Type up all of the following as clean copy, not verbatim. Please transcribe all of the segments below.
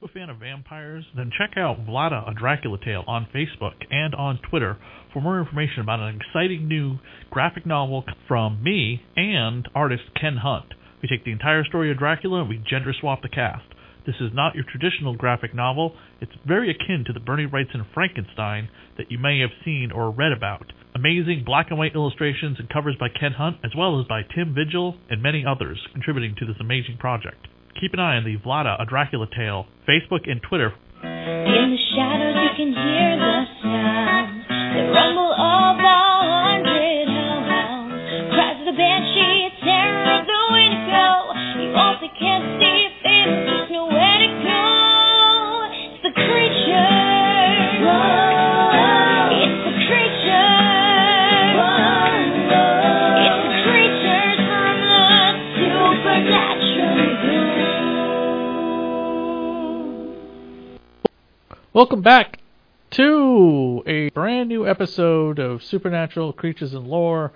If you're a fan of vampires, then check out Vlada, A Dracula Tale on Facebook and on Twitter for more information about an exciting new graphic novel from me and artist Ken Hunt. We take the entire story of Dracula and we gender swap the cast. This is not your traditional graphic novel. It's very akin to the Bernie Wrightson Frankenstein that you may have seen or read about. Amazing black and white illustrations and covers by Ken Hunt, as well as by Tim Vigil and many others contributing to this amazing project. Keep an eye on the Vlada, A Dracula Tale, Facebook and Twitter. In the shadows you can hear the sound, the rumble of the 100 hellhounds, cries of the banshee, terror of the Wendigo. You also can't see your face, there's nowhere to go. It's the creature. It's the creature. It's the creature from the supernatural. Welcome back to a brand new episode of Supernatural Creatures and Lore,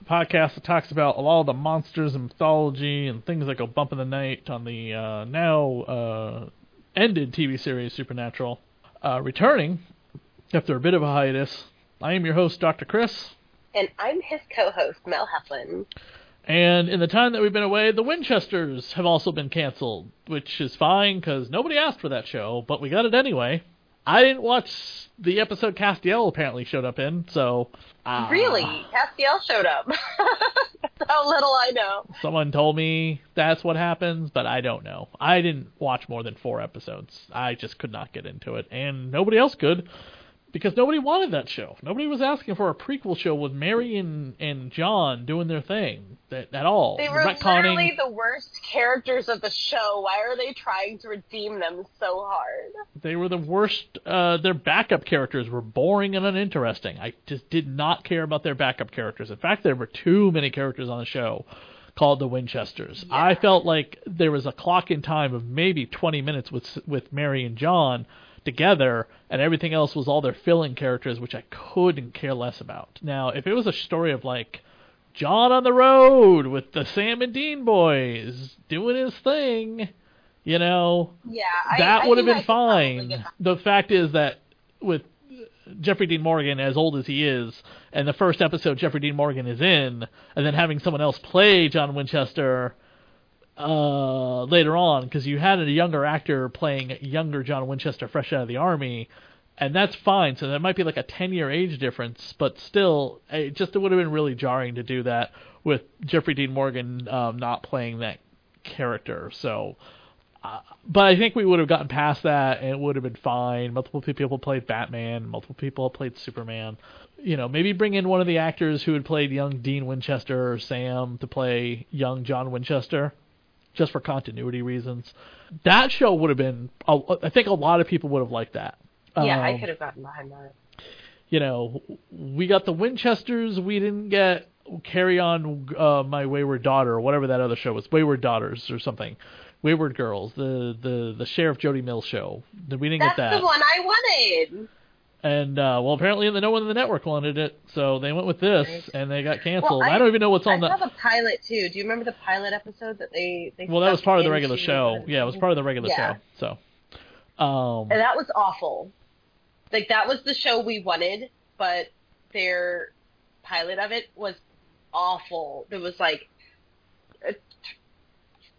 a podcast that talks about a lot of the monsters and mythology and things that go bump in the night on the now ended TV series Supernatural. Returning after a bit of a hiatus, I am your host, Dr. Chris. And I'm his co-host, Mel Heflin. And in the time that we've been away, the Winchesters have also been canceled, which is fine because nobody asked for that show, but we got it anyway. I didn't watch the episode Castiel apparently showed up in, so... Really? Castiel showed up? That's how little I know. Someone told me that's what happens, but I don't know. I didn't watch more than 4 episodes. I just could not get into it, and nobody else could. Because nobody wanted that show. Nobody was asking for a prequel show with Mary and John doing their thing at all. They were literally the worst characters of the show. Why are they trying to redeem them so hard? They were the worst. Their backup characters were boring and uninteresting. I just did not care about their backup characters. In fact, there were too many characters on the show called the Winchesters. Yeah. I felt like there was a clock in time of maybe 20 minutes with Mary and John together, and everything else was all their fill-in characters, which I couldn't care less about. Now, if it was a story of, like, John on the road with the Sam and Dean boys doing his thing, you know, that would have been fine. The fact is that with Jeffrey Dean Morgan, as old as he is, and the first episode Jeffrey Dean Morgan is in, and then having someone else play John Winchester... later on, because you had a younger actor playing younger John Winchester fresh out of the army, and that's fine. So there might be like a 10-year age difference, but still, it would have been really jarring to do that with Jeffrey Dean Morgan not playing that character. So, but I think we would have gotten past that, and it would have been fine. Multiple people played Batman, multiple people played Superman. You know, maybe bring in one of the actors who had played young Dean Winchester or Sam to play young John Winchester, just for continuity reasons. That show would have been... I think a lot of people would have liked that. Yeah, I could have gotten behind that. You know, we got the Winchesters. We didn't get Carry On My Wayward Daughter, or whatever that other show was. Wayward Daughters or something. Wayward Girls. The Sheriff Jody Mills show. We didn't get that. That's the one I wanted! And, well, apparently no one in the network wanted it, so they went with this, and they got canceled. Well, I don't even know what's on that. I saw the pilot, too. Do you remember the pilot episode that they Well, that was part of the regular show. Yeah, it was part of the regular show. So, and that was awful. Like, that was the show we wanted, but their pilot of it was awful. There was, like,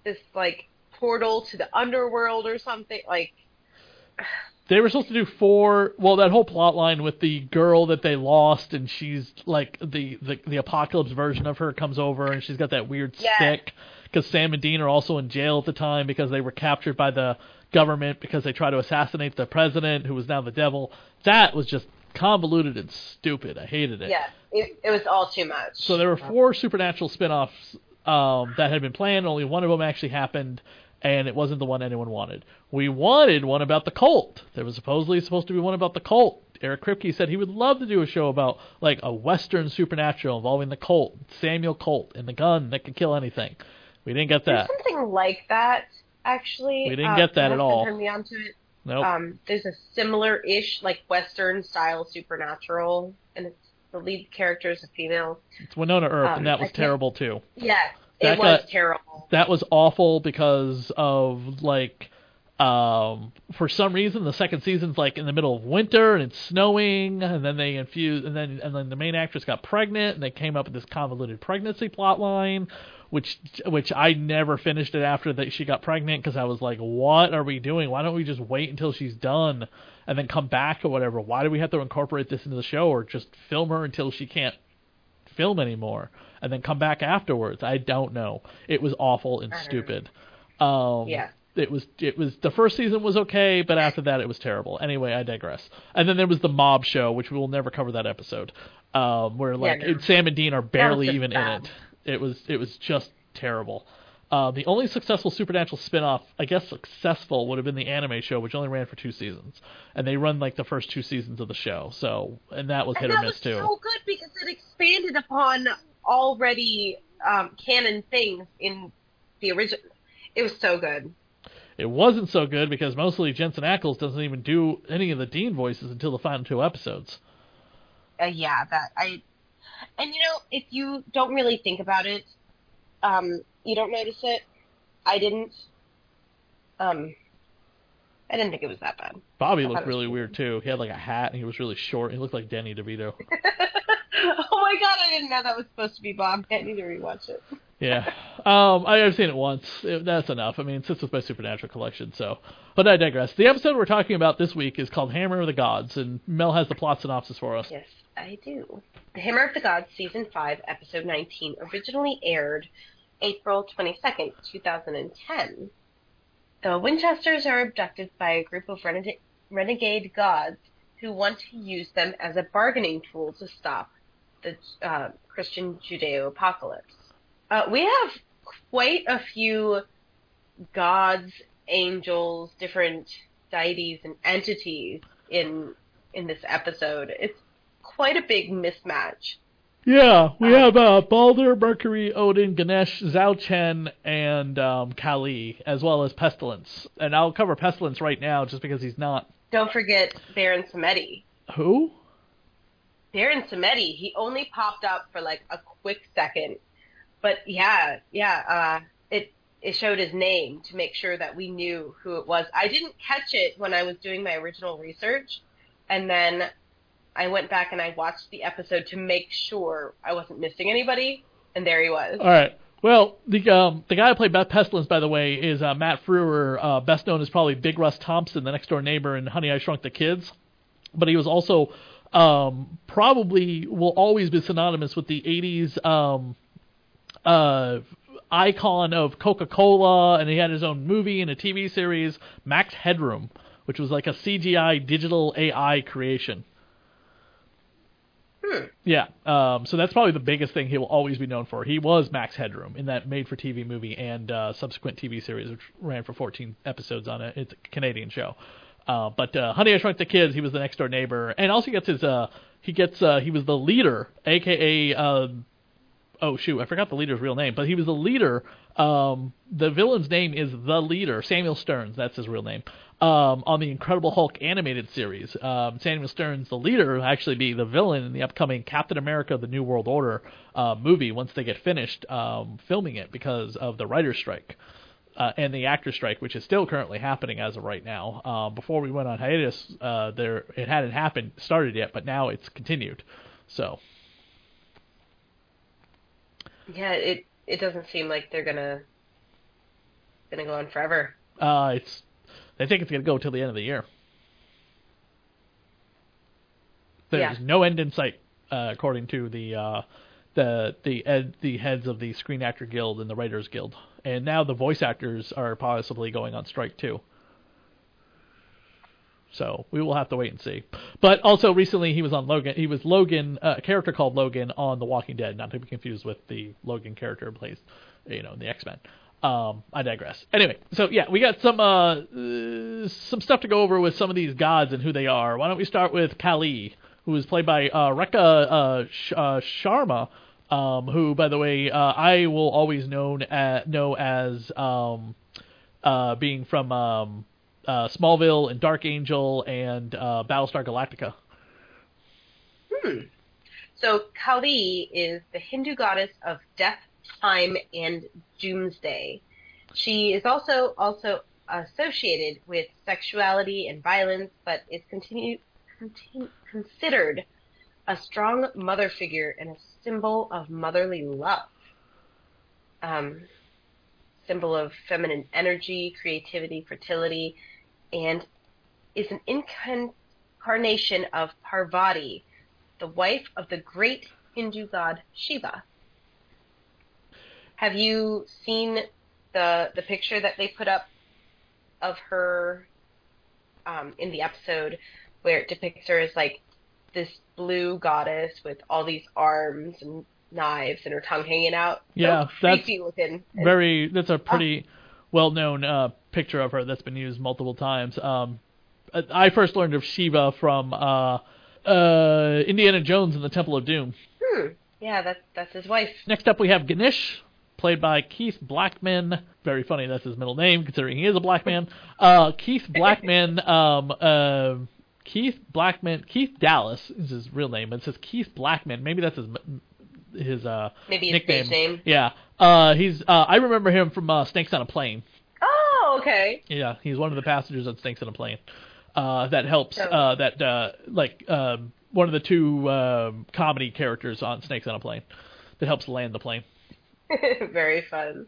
this, like, portal to the underworld or something, like... They were supposed to do 4... Well, that whole plot line with the girl that they lost, and she's, like, the apocalypse version of her comes over, and she's got that weird stick. Because Sam and Dean are also in jail at the time because they were captured by the government because they tried to assassinate the president, who was now the devil. That was just convoluted and stupid. I hated it. Yeah, it was all too much. So there were 4 supernatural spinoffs that had been planned. Only one of them actually happened. And it wasn't the one anyone wanted. We wanted one about the cult. There was supposed to be one about the cult. Eric Kripke said he would love to do a show about, like, a Western supernatural involving the cult, Samuel Colt, and the gun that could kill anything. We didn't get that. There's something like that, actually. We didn't get that at all. Turn me onto it. Nope. There's a similar-ish, like, Western-style supernatural, and it's the lead character is a female. It's Winona Earp, and that was terrible, too. Yes. That was terrible. That was awful because of, like, For some reason, the second season's like in the middle of winter and it's snowing, and then they infuse, and then the main actress got pregnant, and they came up with this convoluted pregnancy plot line, which I never finished it after that she got pregnant, because I was like, what are we doing? Why don't we just wait until she's done and then come back or whatever? Why do we have to incorporate this into the show, or just film her until she can't film anymore and then come back afterwards? I don't know. It was awful and stupid. Yeah. It was the first season was okay, but after that it was terrible. Anyway, I digress. And then there was the mob show, which we will never cover that episode, where Sam and Dean are barely even in it. It was just terrible. The only successful Supernatural spinoff, I guess successful, would have been the anime show, which only ran for 2 seasons, and they run like the first 2 seasons of the show. So, and that was hit or miss too. That was so good because it expanded upon already canon things in the original. It was so good. It wasn't so good because mostly Jensen Ackles doesn't even do any of the Dean voices until the final 2 episodes. And you know, if you don't really think about it, you don't notice it. I didn't. I didn't think it was that bad. Bobby looked really weird too. He had like a hat and he was really short. He looked like Danny DeVito. Oh my god, I didn't know that was supposed to be Bob. I need to rewatch it. Yeah. I've seen it once. That's enough. I mean, this was my Supernatural collection, so. But I digress. The episode we're talking about this week is called Hammer of the Gods, and Mel has the plot synopsis for us. Yes, I do. The Hammer of the Gods, Season 5, Episode 19, originally aired April 22nd, 2010. The Winchesters are abducted by a group of renegade gods who want to use them as a bargaining tool to stop the Christian Judeo-apocalypse. We have quite a few gods, angels, different deities and entities in this episode. It's quite a big mismatch. Yeah, we have Baldur, Mercury, Odin, Ganesh, Zhao Chen, and Kali, as well as Pestilence. And I'll cover Pestilence right now just because he's not... Don't forget Baron Samedi. Who? Baron Samedi. He only popped up for like a quick second. But it showed his name to make sure that we knew who it was. I didn't catch it when I was doing my original research, and then I went back and I watched the episode to make sure I wasn't missing anybody, and there he was. All right. Well, the guy who played Pestilence, by the way, is Matt Frewer, best known as probably Big Russ Thompson, the next-door neighbor in Honey, I Shrunk the Kids. But he was also probably will always be synonymous with the 80s icon of Coca-Cola, and he had his own movie and a TV series, Max Headroom, which was like a CGI digital AI creation. Yeah, so that's probably the biggest thing he will always be known for. He was Max Headroom in that made-for-TV movie and subsequent TV series, which ran for 14 episodes on it. It's a Canadian show. But Honey, I Shrunk the Kids, he was the next-door neighbor, and also gets his he was the leader, a.k.a., oh, shoot, I forgot the leader's real name, but he was the leader. The villain's name is The Leader, Samuel Stearns, that's his real name, on the Incredible Hulk animated series. Samuel Stearns, the leader, will actually be the villain in the upcoming Captain America, The New World Order movie once they get finished filming it because of the writer's strike and the actor's strike, which is still currently happening as of right now. Before we went on hiatus, it hadn't started yet, but now it's continued. So... yeah, it doesn't seem like they're gonna go on forever. They think it's gonna go till the end of the year. There's no end in sight, according to the heads of the Screen Actor Guild and the Writers Guild, and now the voice actors are possibly going on strike too. So we will have to wait and see. But also recently he was on Logan. He was Logan, a character called Logan on The Walking Dead, not to be confused with the Logan character who plays, in the X-Men. I digress. Anyway, so yeah, we got some stuff to go over with some of these gods and who they are. Why don't we start with Kali, who is played by Rekha Sharma, who, by the way, I will always know as being from... Smallville and Dark Angel and Battlestar Galactica. So Kali is the Hindu goddess of death, time, and doomsday. She is also associated with sexuality and violence, but is considered a strong mother figure and a symbol of motherly love. Symbol of feminine energy, creativity, fertility, and is an incarnation of Parvati, the wife of the great Hindu god Shiva. Have you seen the picture that they put up of her in the episode where it depicts her as like this blue goddess with all these arms and knives and her tongue hanging out? Yeah, so creepy that's looking. That's a pretty well-known picture of her that's been used multiple times. I first learned of Shiva from Indiana Jones and the Temple of Doom. Yeah, that's his wife. Next up we have Ganesh, played by Keith Blackman. Very funny, that's his middle name, considering he is a black man. Keith Dallas is his real name. It says Keith Blackman. Maybe that's his maybe nickname. His name. Yeah. I remember him from Snakes on a Plane. Oh, okay. Yeah, he's one of the passengers on Snakes on a Plane. That helps. One of the two comedy characters on Snakes on a Plane that helps land the plane. Very fun.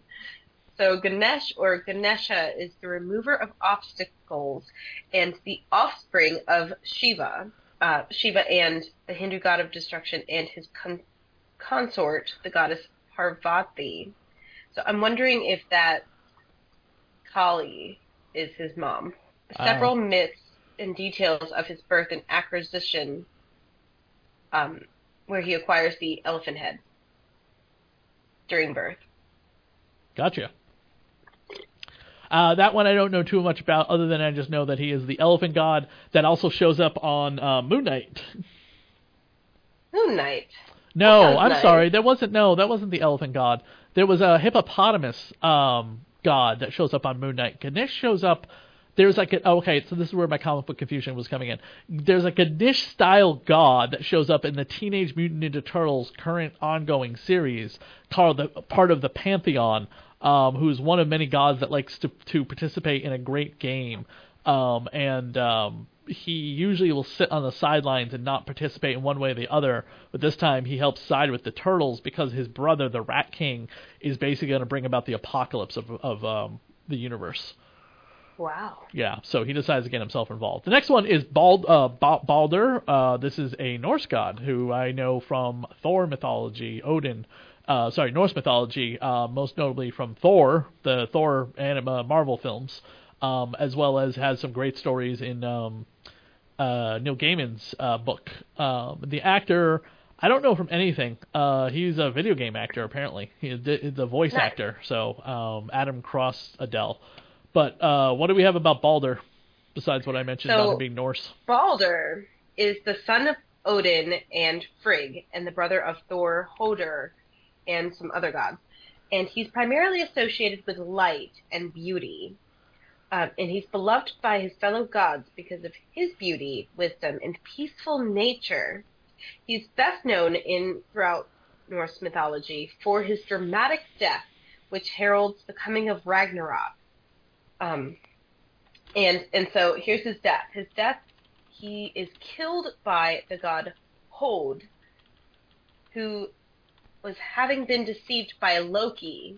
So Ganesh or Ganesha is the remover of obstacles and the offspring of Shiva. Shiva and the Hindu god of destruction and his consort, the goddess Parvati. So I'm wondering if that Kali is his mom. Several myths and details of his birth and acquisition where he acquires the elephant head during birth. Gotcha. That one I don't know too much about, other than I just know that he is the elephant god that also shows up on Moon Knight. Moon Knight? No, I'm nice. Sorry. That wasn't the elephant god. There was a hippopotamus god that shows up on Moon Knight. Ganesh shows up. There's like so this is where my comic book confusion was coming in. There's like a Ganesh-style god that shows up in the Teenage Mutant Ninja Turtles current ongoing series, called part of the Pantheon, who's one of many gods that likes to participate in a great game. He usually will sit on the sidelines and not participate in one way or the other, but this time he helps side with the Turtles because his brother, the Rat King, is basically going to bring about the apocalypse of the universe. Wow. Yeah, so he decides to get himself involved. The next one is Baldur. This is a Norse god who I know from Thor mythology, Norse mythology, most notably from Thor, the Thor anima Marvel films, as well as has some great stories in Neil Gaiman's book. The actor, I don't know from anything. He's a video game actor, apparently. He's a voice actor, so Adam Cross Adele. But what do we have about Baldur, besides what I mentioned about him being Norse? Baldur is the son of Odin and Frigg, and the brother of Thor, Hodor, and some other gods. And he's primarily associated with light and beauty. And he's beloved by his fellow gods because of his beauty, wisdom, and peaceful nature. He's best known throughout Norse mythology for his dramatic death, which heralds the coming of Ragnarok. And so here's his death. His death, he is killed by the god Hold, who was having been deceived by Loki.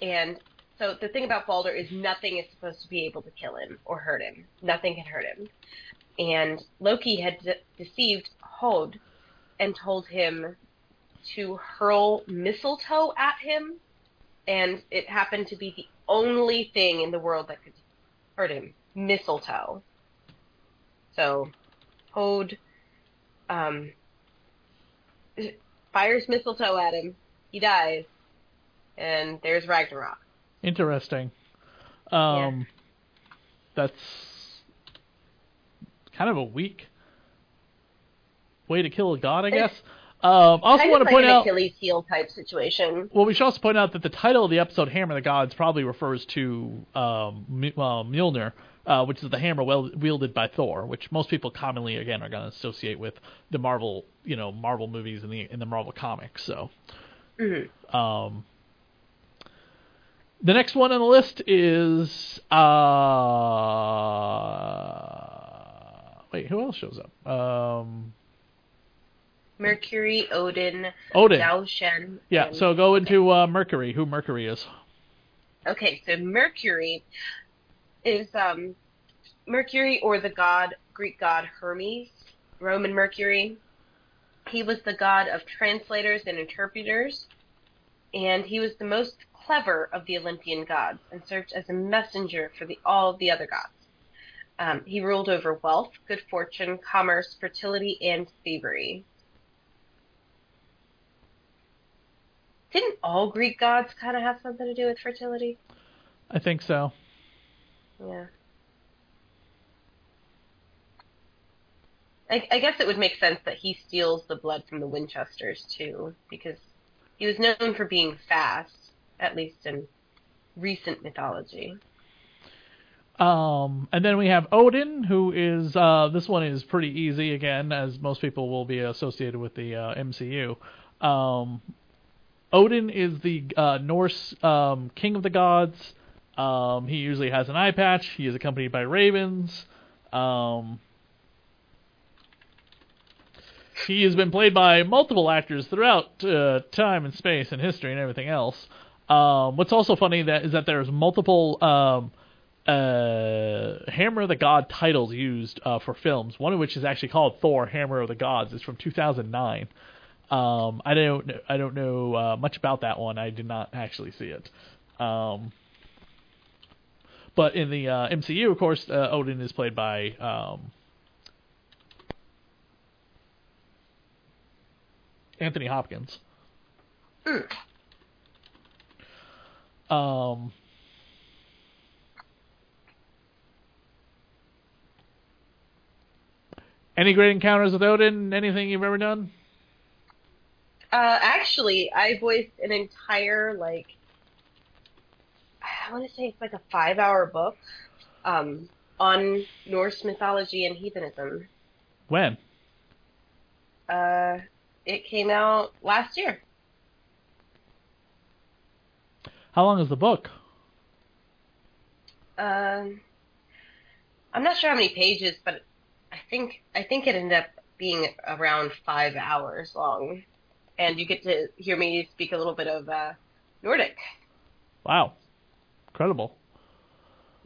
And so the thing about Baldur is nothing is supposed to be able to kill him or hurt him. Nothing can hurt him. And Loki had deceived Hold and told him to hurl mistletoe at him. And it happened to be the only thing in the world that could hurt him, mistletoe. So, Hod fires mistletoe at him, he dies, and there's Ragnarok. Interesting. That's kind of a weak way to kill a god, I guess. Also want to point out Achilles heel type situation. Well, we should also point out that the title of the episode "Hammer of the Gods" probably refers to Mjolnir, which is the hammer wielded by Thor, which most people commonly again are going to associate with the Marvel, Marvel movies and the Marvel comics. So, The next one on the list is... wait, who else shows up? Mercury, Odin. Zhao Chen. Yeah, so go into Mercury, who Mercury is. Okay, so Mercury is Mercury, or the god, Greek god Hermes, Roman Mercury. He was the god of translators and interpreters, and he was the most clever of the Olympian gods and served as a messenger for all the other gods. He ruled over wealth, good fortune, commerce, fertility, and thievery. Didn't all Greek gods kind of have something to do with fertility? I think so. Yeah. I guess it would make sense that he steals the blood from the Winchesters, too, because he was known for being fast, at least in recent mythology. And then we have Odin, who is, this one is pretty easy, again, as most people will be associated with the MCU. Odin is the Norse king of the gods. He usually has an eye patch. He is accompanied by ravens. He has been played by multiple actors throughout time and space and history and everything else. What's also funny is that there's multiple Hammer of the God titles used for films, one of which is actually called Thor, Hammer of the Gods. It's from 2009. I don't know much about that one. I did not actually see it. But in the MCU, of course, Odin is played by... Anthony Hopkins. Any great encounters with Odin? Anything you've ever done? Actually, I voiced an entire, I want to say it's a 5-hour book on Norse mythology and heathenism. When? It came out last year. How long is the book? I'm not sure how many pages, but I think it ended up being around 5 hours long. And you get to hear me speak a little bit of Nordic. Wow. Incredible.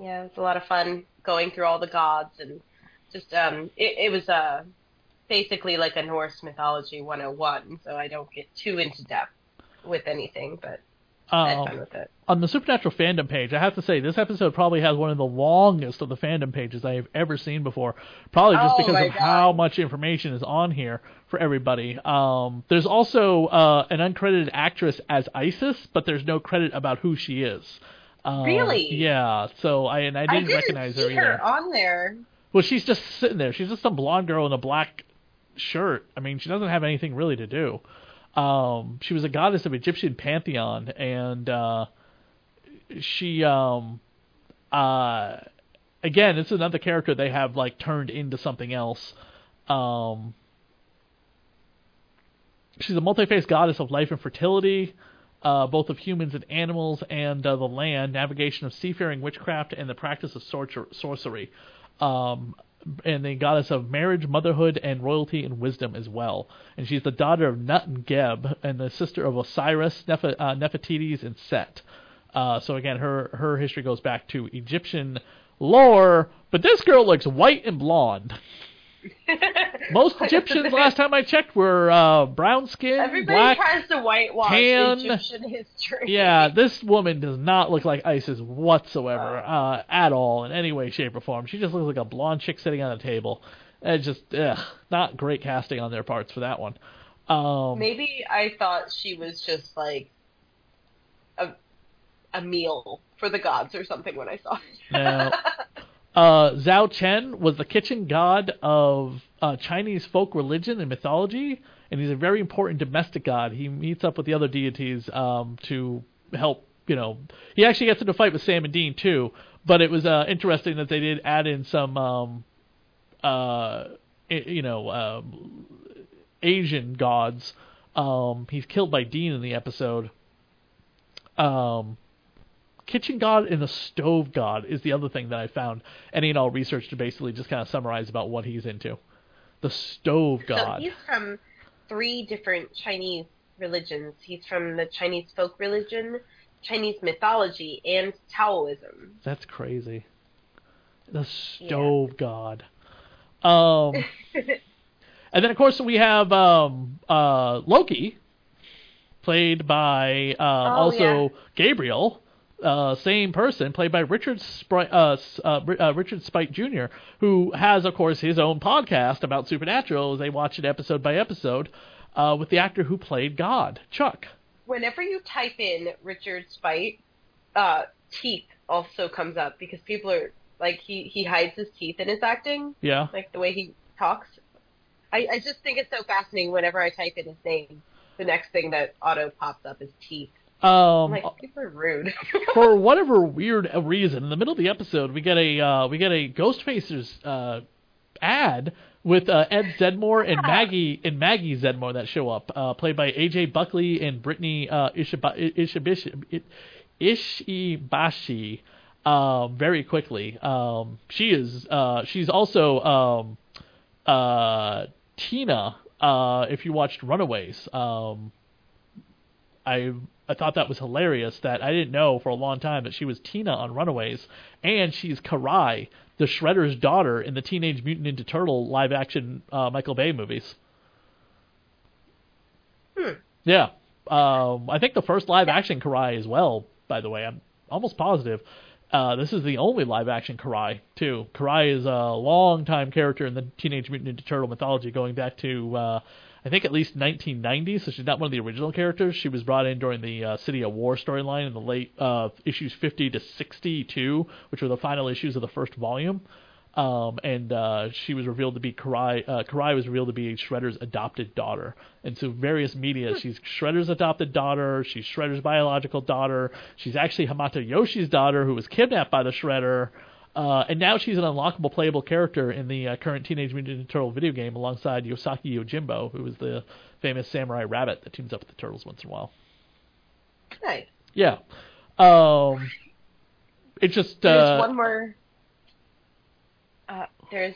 Yeah, it's a lot of fun going through all the gods, and just it was a... basically like a Norse mythology 101, so I don't get too into depth with anything, but I had fun with it. On the Supernatural fandom page, I have to say, this episode probably has one of the longest of the fandom pages I have ever seen before, probably just because of how much information is on here for everybody. There's also an uncredited actress as Isis, but there's no credit about who she is. Really? Yeah, so I didn't recognize her either. I didn't see her on there. Well, she's just sitting there. She's just some blonde girl in a black shirt. I mean, she doesn't have anything really to do. She was a goddess of Egyptian pantheon, and she, again, this is another character they have turned into something else. She's a multi-faced goddess of life and fertility, both of humans and animals, and the land, navigation of seafaring, witchcraft, and the practice of sorcery. And the goddess of marriage, motherhood, and royalty and wisdom as well. And she's the daughter of Nut and Geb, and the sister of Osiris, Nephthys, and Set. So again, her history goes back to Egyptian lore, but this girl looks white and blonde. Most Egyptians, last time I checked, were brown skin, black, tries to whitewash tan. Egyptian history. Yeah, this woman does not look like Isis whatsoever, at all, in any way, shape, or form. She just looks like a blonde chick sitting on a table. It's just, not great casting on their parts for that one. Maybe I thought she was just a meal for the gods or something when I saw her. No. Zhao Chen was the kitchen god of Chinese folk religion and mythology, and he's a very important domestic god. He meets up with the other deities to help, He actually gets into a fight with Sam and Dean, too, but it was interesting that they did add in some, Asian gods. He's killed by Dean in the episode. kitchen god and the stove god is the other thing that I found any and all research to basically just kind of summarize about what he's into. The stove god. So he's from 3 different Chinese religions. He's from the Chinese folk religion, Chinese mythology, and Taoism. That's crazy. The stove god. And then, of course, we have Loki, played by Gabriel, same person, played by Richard Speight Jr., who has, of course, his own podcast about Supernatural. They watch it episode by episode with the actor who played God, Chuck. Whenever you type in Richard Speight, teeth also comes up because people are like, he hides his teeth in his acting. Yeah. Like the way he talks. I just think it's so fascinating whenever I type in his name, the next thing that auto pops up is teeth. I'm like, people are rude. For whatever weird reason, in the middle of the episode, we get a Ghostfacers ad with Ed Zedmore and Maggie Zedmore that show up, played by AJ Buckley and Brittany Ishibashi. Very quickly, she's also Tina. If you watched Runaways, I thought that was hilarious that I didn't know for a long time that she was Tina on Runaways, and she's Karai, the Shredder's daughter, in the Teenage Mutant Ninja Turtle live-action Michael Bay movies. Yeah. I think the first live-action Karai as well, by the way. I'm almost positive. This is the only live-action Karai, too. Karai is a long-time character in the Teenage Mutant Ninja Turtle mythology, going back to, I think, at least 1990, so she's not one of the original characters. She was brought in during the City of War storyline in the late issues 50 to 62, which were the final issues of the first volume. She was revealed to be Karai. Karai was revealed to be Shredder's adopted daughter. And so various media, she's Shredder's adopted daughter, she's Shredder's biological daughter, she's actually Hamato Yoshi's daughter who was kidnapped by the Shredder, and now she's an unlockable playable character in the current Teenage Mutant Ninja Turtle video game alongside Yosaki Yojimbo, who is the famous samurai rabbit that teams up with the Turtles once in a while. Nice. Yeah. It's just... There's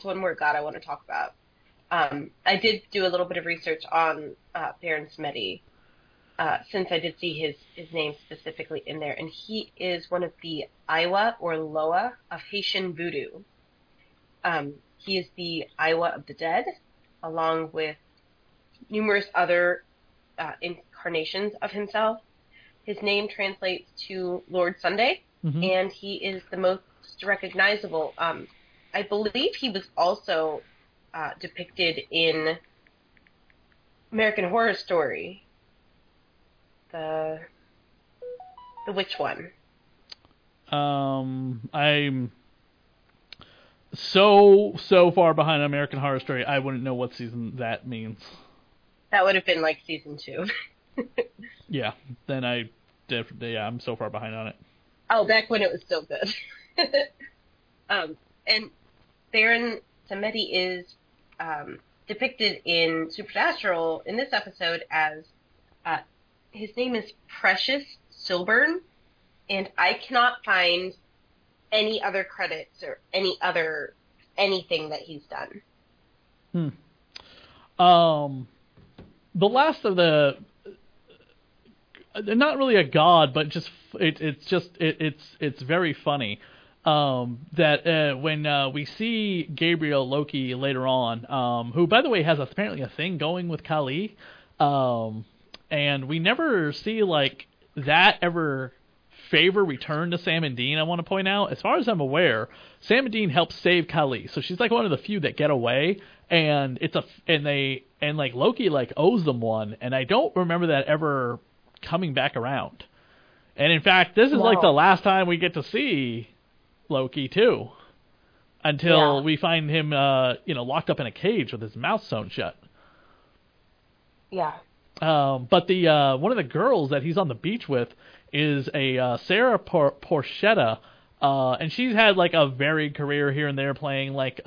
one more god I want to talk about. I did do a little bit of research on Baron Samedi, since I did see his name specifically in there, and he is one of the Iwa or Loa of Haitian voodoo. He is the Iwa of the dead, along with numerous other incarnations of himself. His name translates to Lord Sunday, and he is the most recognizable. I believe he was also depicted in American Horror Story. The which one? I'm so far behind American Horror Story, I wouldn't know what season that means. That would have been like season 2. Yeah, then I'm so far behind on it. Oh, back when it was so good. And Baron Samedi is depicted in Supernatural in this episode as his name is Precious Silburn, and I cannot find any other credits or any other anything that he's done. The last of the not really a god, but just it's very funny. That when we see Gabriel Loki later on, who, by the way, has apparently a thing going with Kali, and we never see, like, that ever favor return to Sam and Dean, I want to point out. As far as I'm aware, Sam and Dean help save Kali, so she's, like, one of the few that get away, and Loki, like, owes them one, and I don't remember that ever coming back around. And, in fact, this is, like, the last time we get to see Loki too, until we find him, locked up in a cage with his mouth sewn shut. Yeah. But the one of the girls that he's on the beach with is a Sarah Porchetta, and she's had like a varied career here and there, playing like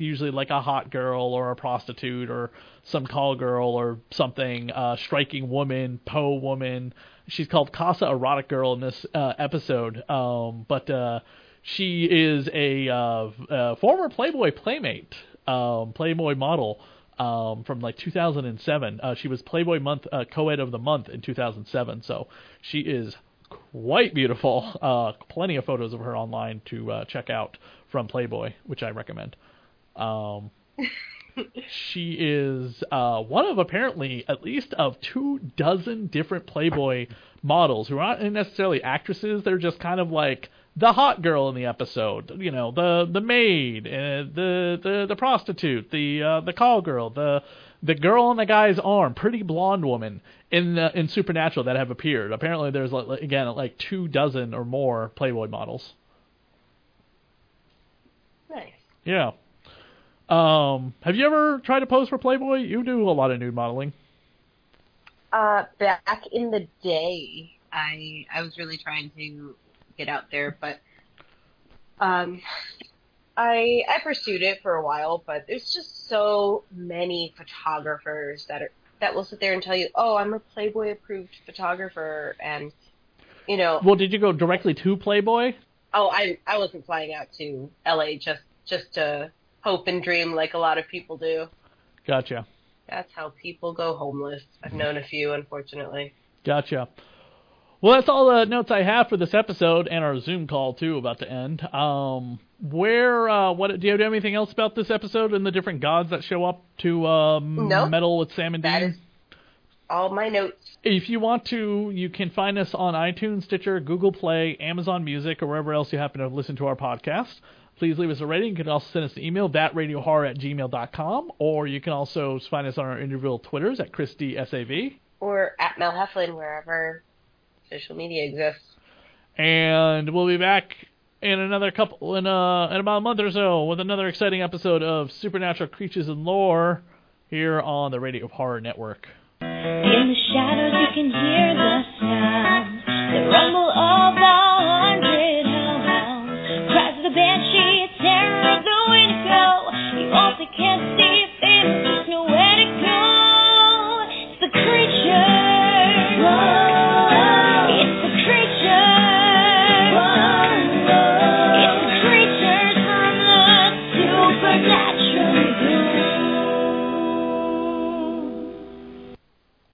usually like a hot girl or a prostitute or some call girl or something, striking woman, Poe woman. She's called Casa Erotic Girl in this episode, but she is a former Playboy playmate, Playboy model from like 2007. She was Playboy Month co-ed of the month in 2007, so she is quite beautiful. Plenty of photos of her online to check out from Playboy, which I recommend. She is one of apparently at least of 24 different Playboy models who aren't necessarily actresses. They're just kind of like the hot girl in the episode, you know, the maid, the prostitute, the call girl, the girl on the guy's arm, pretty blonde woman in Supernatural that have appeared. Apparently, there's like 24 or more Playboy models. Nice. Yeah. Have you ever tried to pose for Playboy? You do a lot of nude modeling. Back in the day, I was really trying to get out there, but I pursued it for a while, but there's just so many photographers that will sit there and tell you, "Oh, I'm a Playboy approved photographer," and you know. Well, did you go directly to Playboy? Oh, I wasn't flying out to LA just to hope and dream like a lot of people do. Gotcha. That's how people go homeless. I've known a few, unfortunately. Gotcha. Well, that's all the notes I have for this episode and our Zoom call, too, about to end. Do you have anything else about this episode and the different gods that show up to meddle with Sam and Dean? That is all my notes. If you want to, you can find us on iTunes, Stitcher, Google Play, Amazon Music, or wherever else you happen to listen to our podcast. Please leave us a rating. You can also send us an email, thatradiohorror@gmail.com, or you can also find us on our individual Twitters at ChrisDSAV. Or at Mel Heflin, wherever social media exists. And we'll be back in another couple, in about a month or so, with another exciting episode of Supernatural Creatures and Lore here on the Radio Horror Network. In the shadows you can hear the